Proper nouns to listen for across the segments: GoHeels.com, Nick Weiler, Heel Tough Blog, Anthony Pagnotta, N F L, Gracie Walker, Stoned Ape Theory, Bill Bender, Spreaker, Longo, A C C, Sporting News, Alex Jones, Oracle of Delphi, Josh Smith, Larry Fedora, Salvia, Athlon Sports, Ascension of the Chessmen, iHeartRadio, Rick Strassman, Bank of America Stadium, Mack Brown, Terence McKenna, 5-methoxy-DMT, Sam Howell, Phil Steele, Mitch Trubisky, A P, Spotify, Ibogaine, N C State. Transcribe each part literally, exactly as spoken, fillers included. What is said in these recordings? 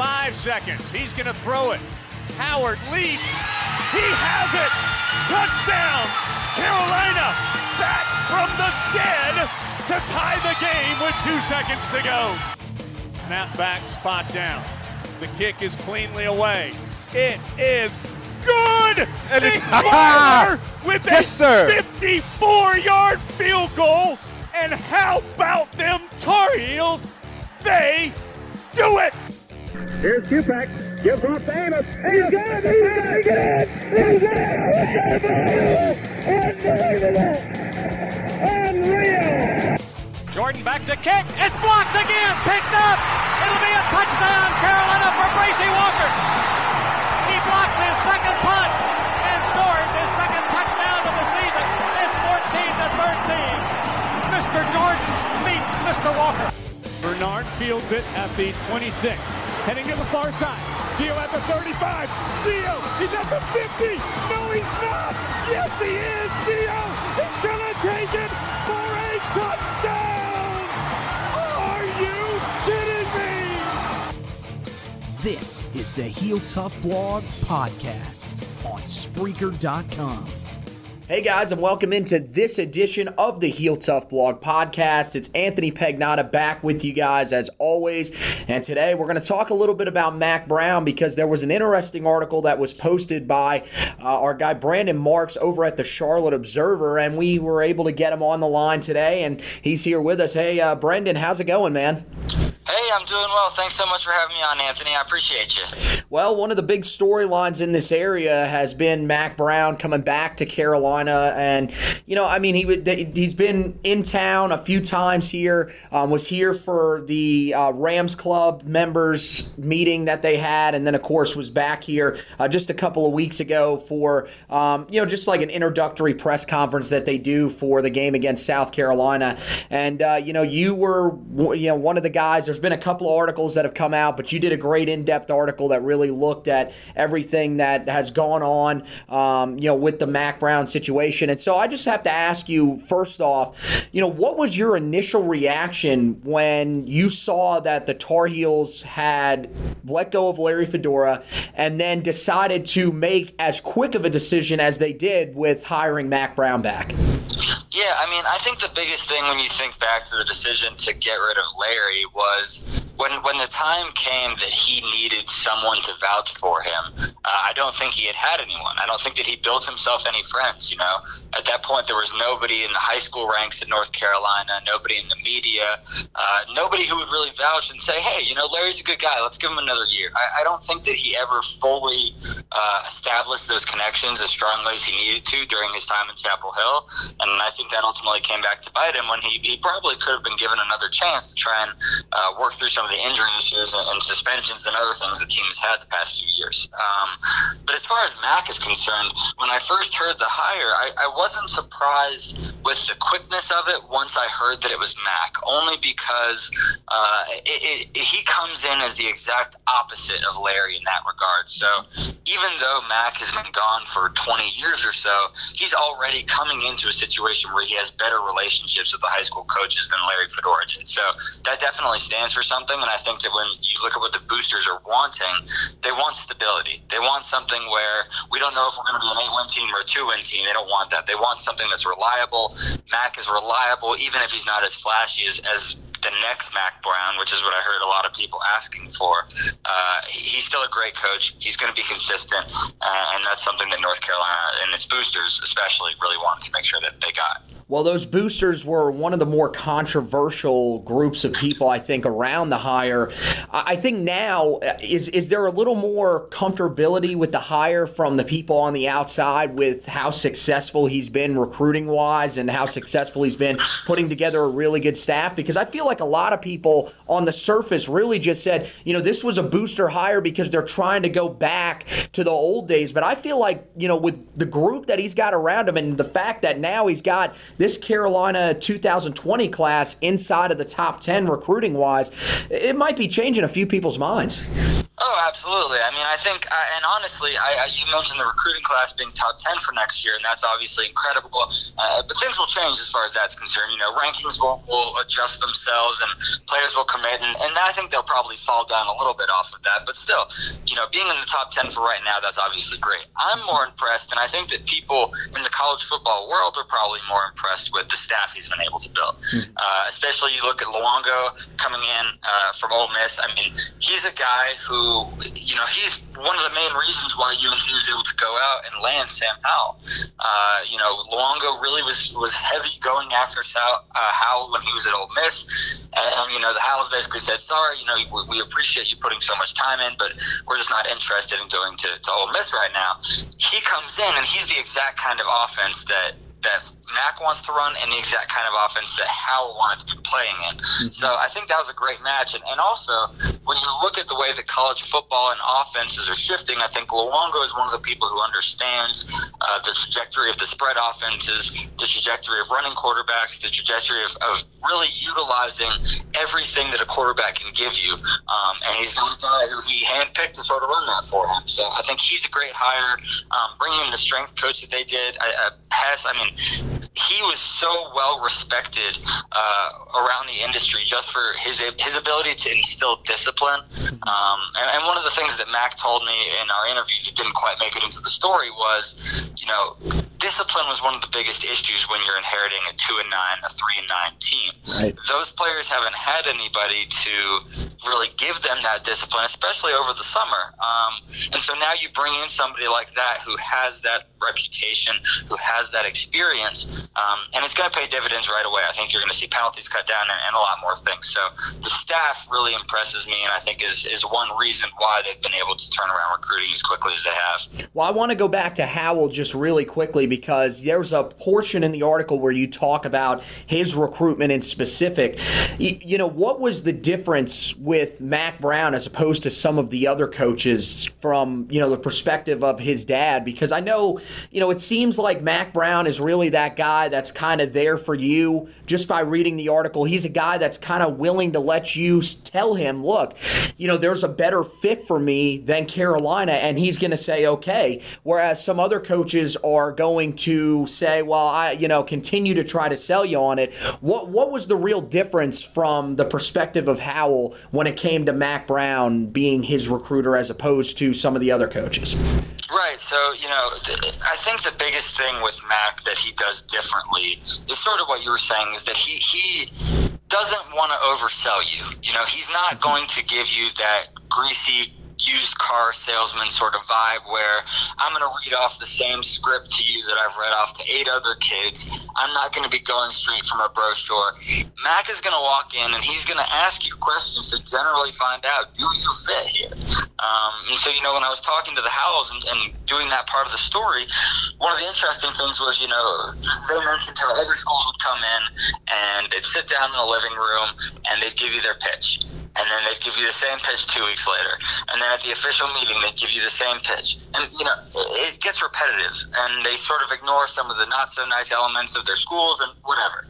Five seconds. He's going to throw it. Howard leaps. He has it. Touchdown. Carolina back from the dead to tie the game with two seconds to go. Snap back, spot down. The kick is cleanly away. It is good. And Nick it's Weiler with yes, a fifty-four-yard field goal. And how about them Tar Heels? They do it. Here's Kupak. Gives off to Amos. He's got it. He's got it. He's got it. Unbelievable. Unreal. Jordan back to kick. It's blocked again. Picked up. It'll be a touchdown, Carolina, for Gracie Walker. He blocks his second punt and scores his second touchdown of the season. It's fourteen to thirteen. Mister Jordan beat Mister Walker. Bernard fields it at the twenty-six, heading to the far side. Gio at the thirty-five. Gio, he's at the fifty. No, he's not. Yes, he is. Gio, he's going to take it for a touchdown. Are you kidding me? This is the Heel Tough Blog podcast on Spreaker dot com. Hey guys, and welcome into this edition of the Heel Tough Blog Podcast. It's Anthony Pagnotta back with you guys as always, and today we're going to talk a little bit about Mack Brown because there was an interesting article that was posted by uh, our guy Brendan Marks over at the Charlotte Observer, and we were able to get him on the line today, and he's here with us. Hey, uh, Brendan, how's it going, man? Hey, I'm doing well. Thanks so much for having me on, Anthony. I appreciate you. Well, one of the big storylines in this area has been Mack Brown coming back to Carolina. And, you know, I mean, he would, he's been in town a few times here, um, was here for the uh, Rams Club members meeting that they had. And then, of course, was back here uh, just a couple of weeks ago for, um, you know, just like an introductory press conference that they do for the game against South Carolina. And, uh, you know, you were, you know, one of the guys. There's been a couple of articles that have come out, but you did a great in-depth article that really looked at everything that has gone on, um, you know, with the Mack Brown situation. And so I just have to ask you, first off, you know, what was your initial reaction when you saw that the Tar Heels had let go of Larry Fedora and then decided to make as quick of a decision as they did with hiring Mack Brown back? Yeah, I mean, I think the biggest thing when you think back to the decision to get rid of Larry was when when the time came that he needed someone to vouch for him. Uh, I don't think he had had anyone. I don't think that he built himself any friends, you know. At that point, there was nobody in the high school ranks in North Carolina, nobody in the media, uh, nobody who would really vouch and say, hey, you know, Larry's a good guy. Let's give him another year. I, I don't think that he ever fully uh, established those connections as strongly as he needed to during his time in Chapel Hill. And I think that ultimately came back to bite him when he, he probably could have been given another chance to try and uh, work through some of the injury issues and, and suspensions and other things the team has had the past few years. Um, but as far as Mack is concerned, when I first heard the hire, I, I wasn't surprised with the quickness of it once I heard that it was Mack, only because uh, it, it, he comes in as the exact opposite of Larry in that regard. So even though Mack has been gone for twenty years or so, he's already coming into a situation where he has better relationships with the high school coaches than Larry Fedora did. So that definitely stands for something, and I think that when you look at what the boosters are wanting, they want stability. They want something where we don't know if we're going to be an eight-win team or a two-win team. They don't want that. They want something that's reliable. Mack is reliable, even if he's not as flashy as, as the next Mack Brown, which is what I heard a lot of people asking for. Uh, he's still a great coach. He's going to be consistent, uh, and that's something that North Carolina and its boosters especially really wanted to make sure that they got. Well, those boosters were one of the more controversial groups of people, I think, around the hire. I think now, is is there a little more comfortability with the hire from the people on the outside with how successful he's been recruiting-wise and how successful he's been putting together a really good staff? Because I feel like a lot of people on the surface really just said, you know, this was a booster hire because they're trying to go back to the old days. But I feel like, you know, with the group that he's got around him and the fact that now he's got – this Carolina two thousand twenty class inside of the top ten recruiting-wise, it might be changing a few people's minds. Oh, absolutely. I mean, I think, I, and honestly, I, I, you mentioned the recruiting class being top ten for next year, and that's obviously incredible. Uh, but things will change as far as that's concerned. You know, rankings will, will adjust themselves, and players will commit, and, and I think they'll probably fall down a little bit off of that. But still, you know, being in the top ten for right now, that's obviously great. I'm more impressed, and I think that people in the college football world are probably more impressed with the staff he's been able to build. Mm-hmm. Uh, especially you look at Longo coming in uh, from Ole Miss. I mean, he's a guy who, you know, he's one of the main reasons why U N C was able to go out and land Sam Howell. Uh, you know, Luongo really was, was heavy going after Sal, uh, Howell when he was at Ole Miss. And, and, you know, the Howells basically said, sorry, you know, we, we appreciate you putting so much time in, but we're just not interested in going to, to Ole Miss right now. He comes in, and he's the exact kind of offense that, that Mack wants to run, and the exact kind of offense that Howell wants to be playing in. Mm-hmm. So I think that was a great match. And, and also, when you look at the way that college football and offenses are shifting, I think Luongo is one of the people who understands uh, the trajectory of the spread offenses, the trajectory of running quarterbacks, the trajectory of, of really utilizing everything that a quarterback can give you. Um, and he's the guy who he handpicked to sort of run that for him. So I think he's a great hire. Um, bringing in the strength coach that they did, I, I pass, I mean, he was so well respected uh, around the industry just for his his ability to instill discipline. Um, and, and one of the things that Mack told me in our interview that didn't quite make it into the story was, you know, discipline was one of the biggest issues when you're inheriting a two and nine, a three and nine team. Right. Those players haven't had anybody to really give them that discipline, especially over the summer. Um, and so now you bring in somebody like that who has that reputation, who has that experience, um, and it's going to pay dividends right away. I think you're going to see penalties cut down and, and a lot more things. So the staff really impresses me, and I think is, is one reason why they've been able to turn around recruiting as quickly as they have. Well, I want to go back to Howell just really quickly, because there was a portion in the article where you talk about his recruitment in specific. You, you know, what was the difference with Mack Brown as opposed to some of the other coaches from, you know, the perspective of his dad? Because I know, you know, it seems like Mack Brown is really that guy that's kind of there for you just by reading the article. He's a guy that's kind of willing to let you tell him, look, you know, there's a better fit for me than Carolina, and he's going to say, okay. Whereas some other coaches are going to say, well, I, you know, continue to try to sell you on it. What, what was the real difference from the perspective of Howell when it came to Mack Brown being his recruiter as opposed to some of the other coaches? Right. So, you know, th- I think the biggest thing with Mack that he does differently is sort of what you were saying, is that he, he doesn't want to oversell you. You know, he's not going to give you that greasy used car salesman sort of vibe where I'm going to read off the same script to you that I've read off to eight other kids. I'm not going to be going straight from a brochure. Mack is going to walk in and he's going to ask you questions to generally find out, do you fit here? Um, and so, you know, when I was talking to the Howells and, and doing that part of the story, one of the interesting things was, you know, they mentioned how other schools would come in and they'd sit down in the living room and they'd give you their pitch. And then they'd give you the same pitch two weeks later. And then at the official meeting, they'd give you the same pitch. And, you know, it gets repetitive. And they sort of ignore some of the not-so-nice elements of their schools and whatever.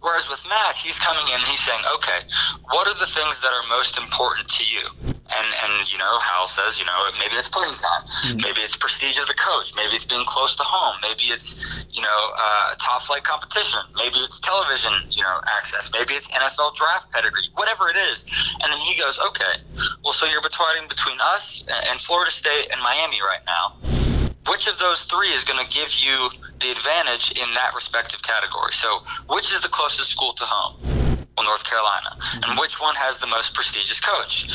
Whereas with Mack, he's coming in and he's saying, okay, what are the things that are most important to you? And, and you know, Howell says, you know, maybe it's playing time. Mm-hmm. Maybe it's prestige of the coach. Maybe it's being close to home. Maybe it's, you know, uh, top-flight competition. Maybe it's television, you know, access. Maybe it's N F L draft pedigree. Whatever it is. And then he goes, okay, well, so you're deciding between us and Florida State and Miami right now. Which of those three is going to give you the advantage in that respective category? So which is the closest school to home? Well, North Carolina. And which one has the most prestigious coach?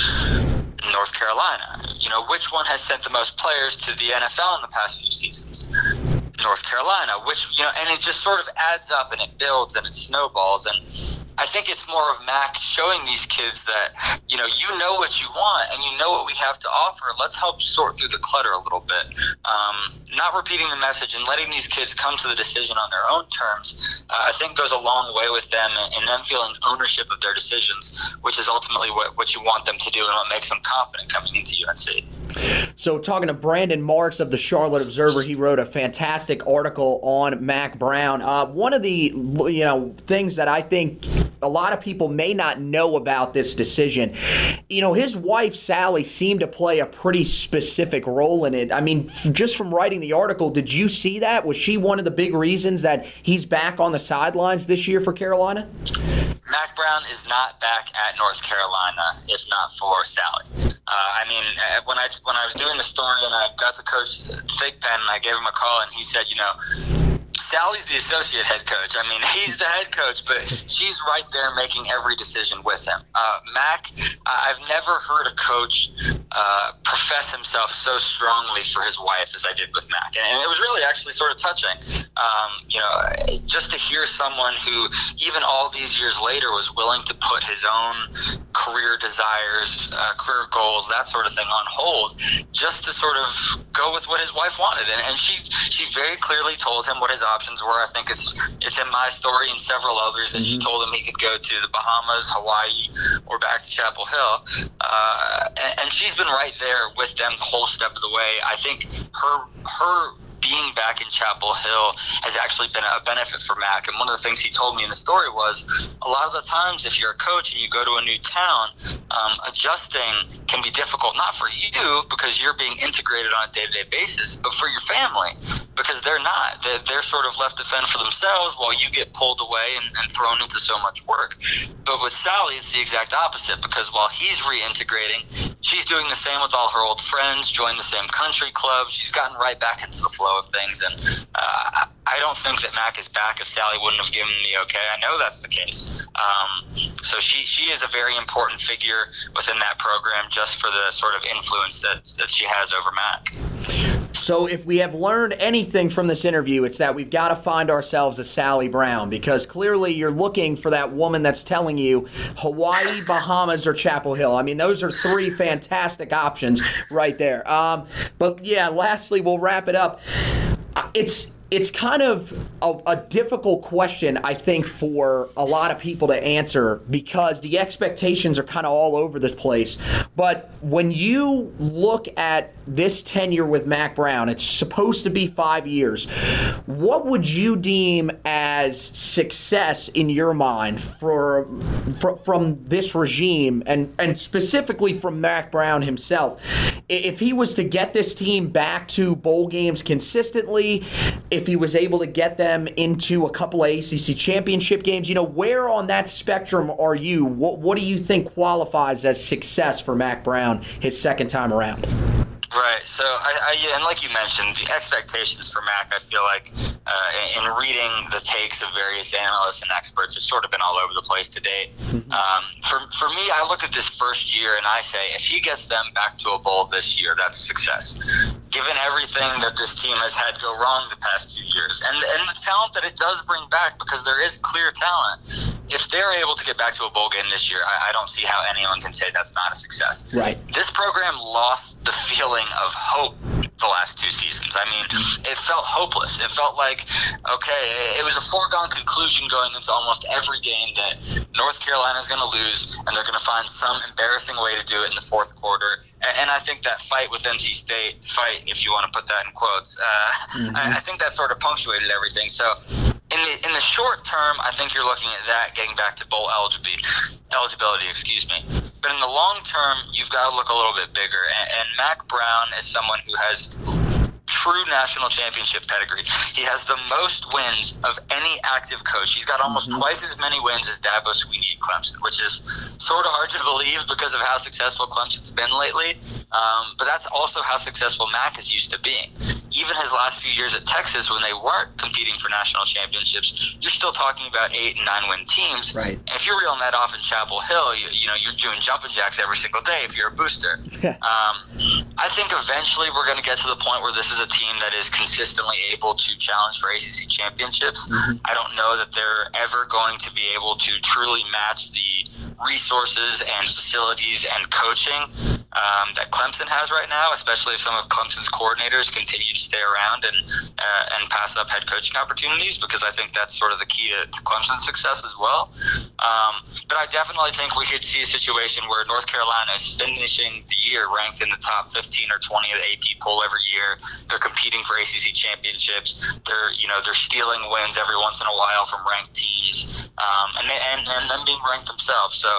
North Carolina. You know, which one has sent the most players to the N F L in the past few seasons? North Carolina. Which, you know, and it just sort of adds up and it builds and it snowballs. And I think it's more of Mack showing these kids that, you know, you know what you want and you know what we have to offer. Let's help sort through the clutter a little bit. Um, not repeating the message and letting these kids come to the decision on their own terms, uh, I think goes a long way with them and them feeling ownership of their decisions, which is ultimately what, what you want them to do and what makes them confident coming into U N C. So talking to Brendan Marks of the Charlotte Observer, he wrote a fantastic article on Mack Brown. Uh, one of the you know things that I think a lot of people may not know about this decision. You know, his wife, Sally, seemed to play a pretty specific role in it. I mean, just from writing the article, did you see that? Was she one of the big reasons that he's back on the sidelines this year for Carolina? Mack Brown is not back at North Carolina, if not for Sally. Uh, I mean, when I when I was doing the story and I got to Coach Thigpen and I gave him a call and he said, you know, Sally's the associate head coach. I mean, he's the head coach, but she's right there making every decision with him. Uh, Mack, I've never heard a coach uh, profess himself so strongly for his wife as I did with Mack. And it was really actually sort of touching, um, you know, just to hear someone who even all these years later was willing to put his own career desires, uh, career goals, that sort of thing on hold just to sort of go with what his wife wanted. And, and she, she very clearly told him what his options were. I think it's it's in my story and several others that she told him he could go to the Bahamas, Hawaii, or back to Chapel Hill. Uh, and, and she's been right there with them the whole step of the way. I think her her being back in Chapel Hill has actually been a benefit for Mack. And one of the things he told me in the story was a lot of the times if you're a coach and you go to a new town, um, adjusting can be difficult, not for you because you're being integrated on a day-to-day basis, but for your family because they're not. They're, they're sort of left to fend for themselves while you get pulled away and, and thrown into so much work. But with Sally, it's the exact opposite because while he's reintegrating, she's doing the same with all her old friends, joined the same country club. She's gotten right back into the flow of things, and uh, I don't think that Mack is back if Sally wouldn't have given him the okay. I know that's the case. Um, so she she is a very important figure within that program just for the sort of influence that, that she has over Mack. So if we have learned anything from this interview, it's that we've got to find ourselves a Sally Brown because clearly you're looking for that woman that's telling you Hawaii, Bahamas, or Chapel Hill. I mean, those are three fantastic options right there. Um, but yeah, lastly, we'll wrap it up. It's it's kind of a, a difficult question, I think, for a lot of people to answer because the expectations are kind of all over this place. But when you look at this tenure with Mack Brown, it's supposed to be five years. What would you deem as success in your mind for, for from this regime and, and specifically from Mack Brown himself? If he was to get this team back to bowl games consistently, if he was able to get them into a couple of A C C championship games, you know, where on that spectrum are you? What, what do you think qualifies as success for Mack Brown his second time around? Right. So, I, I, yeah, and like you mentioned, the expectations for Mack, I feel like uh, in reading the takes of various analysts and experts, it's sort of been all over the place to date. Um, for, for me, I look at this first year and I say, if he gets them back to a bowl this year, that's a success. Given everything that this team has had go wrong the past two years and, and the talent that it does bring back, because there is clear talent, if they're able to get back to a bowl game this year, I, I don't see how anyone can say that's not a success. Right. This program lost the feeling of hope the last two seasons. I mean, it felt hopeless. It felt like, okay, it was a foregone conclusion going into almost every game that North Carolina is going to lose and they're going to find some embarrassing way to do it in the fourth quarter. And I think that fight with N C State, fight, if you want to put that in quotes, uh, mm-hmm. I, I think that sort of punctuated everything. So in the in the short term, I think you're looking at that getting back to bowl eligibility, eligibility, excuse me. But in the long term, you've got to look a little bit bigger. And, and Mack Brown is someone who has true national championship pedigree. He has the most wins of any active coach. He's got almost mm-hmm. twice as many wins as Dabo Sweeney at Clemson, which is sort of hard to believe because of how successful Clemson's been lately. Um, but that's also how successful Mack is used to being. Even his last few years at Texas, when they weren't competing for national championships, you're still talking about eight and nine win teams. Right. And if you're reeling that off in Chapel Hill, you, you know, you're doing jumping jacks every single day if you're a booster. um, I think eventually we're going to get to the point where this is a team that is consistently able to challenge for A C C championships. Mm-hmm. I don't know that they're ever going to be able to truly match the resources and facilities and coaching Um, that Clemson has right now, especially if some of Clemson's coordinators continue to stay around and uh, and pass up head coaching opportunities, because I think that's sort of the key to, to Clemson's success as well. Um, but I definitely think we could see a situation where North Carolina is finishing the year ranked in the top fifteen or twenty of the A P poll every year. They're competing for A C C championships. They're, you know, they're stealing wins every once in a while from ranked teams, um, and, they, and and them being ranked themselves. So,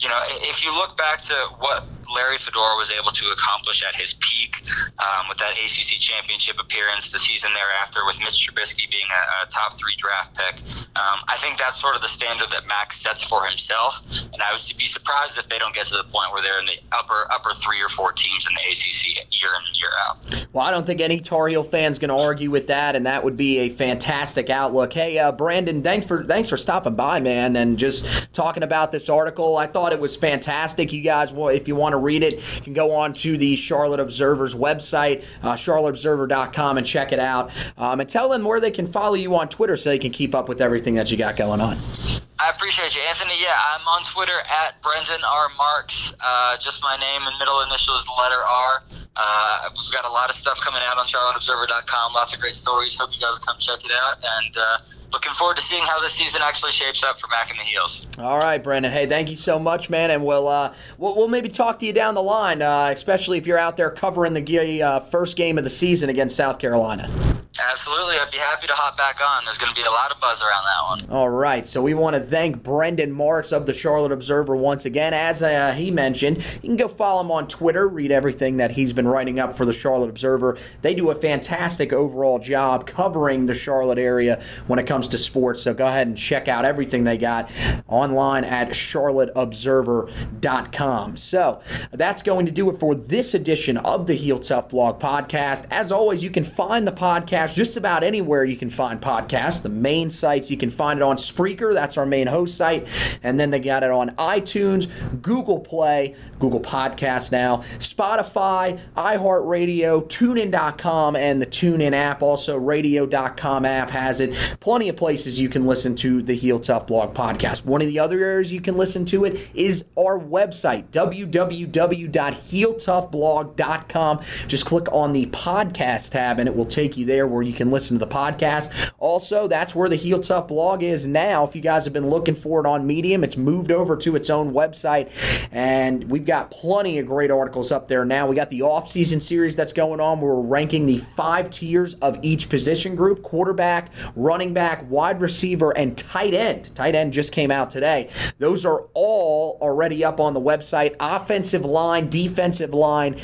you know, if you look back to what Larry Fedora was able to accomplish at his peak, um, with that A C C championship appearance the season thereafter, with Mitch Trubisky being a, a top three draft pick, um, I think that's sort of the standard that Mack sets for himself, and I would be surprised if they don't get to the point where they're in the upper upper three or four teams in the A C C year in, year out. Well, I don't think any Tar Heel fan's going to argue with that, and that would be a fantastic outlook. Hey, uh, Brandon, thanks for thanks for stopping by, man, and just talking about this article. I thought it was fantastic. You guys, if you want to read it, you can go on to the Charlotte Observer's website, uh, charlotte observer dot com, and check it out. Um, and tell them where they can follow you on Twitter so they can keep up with everything that you got going on. I appreciate you, Anthony. Yeah, I'm on Twitter at Brendan R. Marks. Uh, just my name and middle initial is the letter R. Uh, we've got a lot of stuff coming out on charlotte observer dot com. Lots of great stories. Hope you guys come check it out. And uh, looking forward to seeing how this season actually shapes up for Mack and the Heels. All right, Brendan. Hey, thank you so much, man. And we'll uh, we'll, we'll maybe talk to you down the line, uh, especially if you're out there covering the uh, first game of the season against South Carolina. Absolutely. I'd be happy to hop back on. There's going to be a lot of buzz around that one. All right. So we want to thank Brendan Marks of the Charlotte Observer once again. As uh, he mentioned, you can go follow him on Twitter, read everything that he's been writing up for the Charlotte Observer. They do a fantastic overall job covering the Charlotte area when it comes to sports. So go ahead and check out everything they got online at charlotte observer dot com. So that's going to do it for this edition of the Heel Tough Blog podcast. As always, you can find the podcast just about anywhere you can find podcasts. The main sites, you can find it on Spreaker, that's our main host site, and then they got it on iTunes, Google Play, Google Podcasts now, Spotify, iHeartRadio, tune in dot com, and the TuneIn app. Also, radio dot com app has it. Plenty of places you can listen to the Heel Tough Blog podcast. One of the other areas you can listen to it is our website, w w w dot heel tough blog dot com. Just click on the podcast tab and it will take you there, where you can listen to the podcast. Also, that's where the Heel Tough Blog is now. If you guys have been looking for it on Medium, it's moved over to its own website, and we've got plenty of great articles up there now. We got the off-season series that's going on. We're ranking the five tiers of each position group: quarterback, running back, wide receiver, and tight end. Tight end just came out today. Those are all already up on the website. Offensive line, defensive line,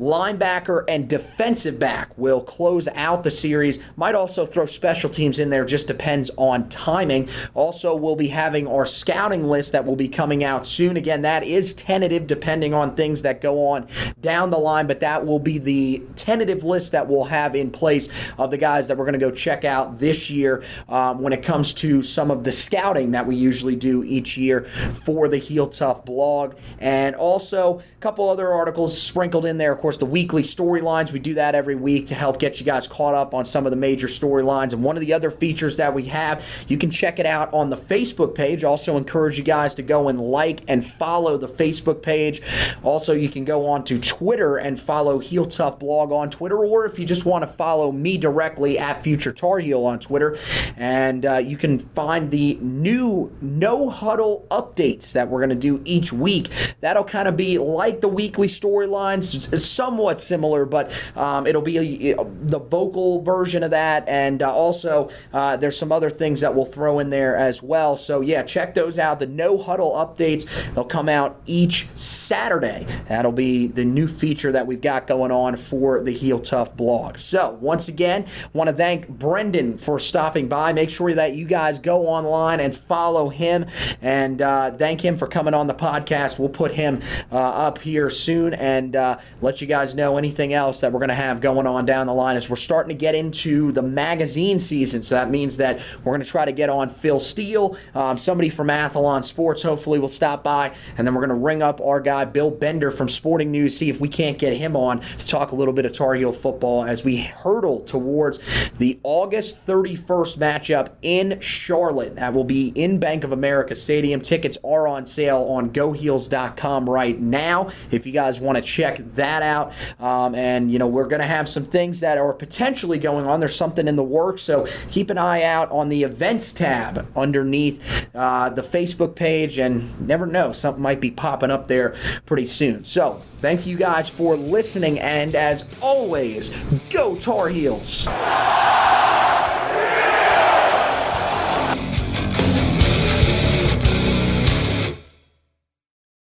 linebacker, and defensive back will close out the series. Might also throw special teams in there, just depends on timing. Also, we'll be having our scouting list that will be coming out soon. Again, that is tentative depending on things that go on down the line, but that will be the tentative list that we'll have in place of the guys that we're going to go check out this year um, when it comes to some of the scouting that we usually do each year for the Heel Tough Blog. And also a couple other articles sprinkled in there. Of course, the weekly storylines, we do that every week to help get you guys caught up on some of the major storylines. And one of the other features that we have, you can check it out on the Facebook page. Also encourage you guys to go and like and follow the Facebook page. Also, you can go on to Twitter and follow Heel Tough Blog on Twitter, or if you just want to follow me directly at Future Tar Heel on Twitter. And uh, you can find the new No Huddle updates that we're going to do each week. That'll kind of be like the weekly storylines, somewhat similar, but um, it'll be a, a, the vote version of that, and uh, also uh, there's some other things that we'll throw in there as well. So yeah, check those out. The No Huddle updates, they'll come out each Saturday. That'll be the new feature that we've got going on for the Heel Tough Blog. So once again, want to thank Brendan for stopping by. Make sure that you guys go online and follow him, and uh, thank him for coming on the podcast. We'll put him uh, up here soon and uh, let you guys know anything else that we're going to have going on down the line as we're starting starting to get into the magazine season. So that means that we're going to try to get on Phil Steele, um, somebody from Athlon Sports. Hopefully will stop by, and then we're going to ring up our guy Bill Bender from Sporting News, see if we can't get him on to talk a little bit of Tar Heel football as we hurtle towards the August thirty-first matchup in Charlotte. That will be in Bank of America Stadium. Tickets are on sale on go heels dot com right now if you guys want to check that out. out. Um, and, you know, we're going to have some things that are potentially going on. There's something in the works. So keep an eye out on the events tab underneath uh, the Facebook page, and never know, something might be popping up there pretty soon. So thank you guys for listening. And as always, go Tar Heels.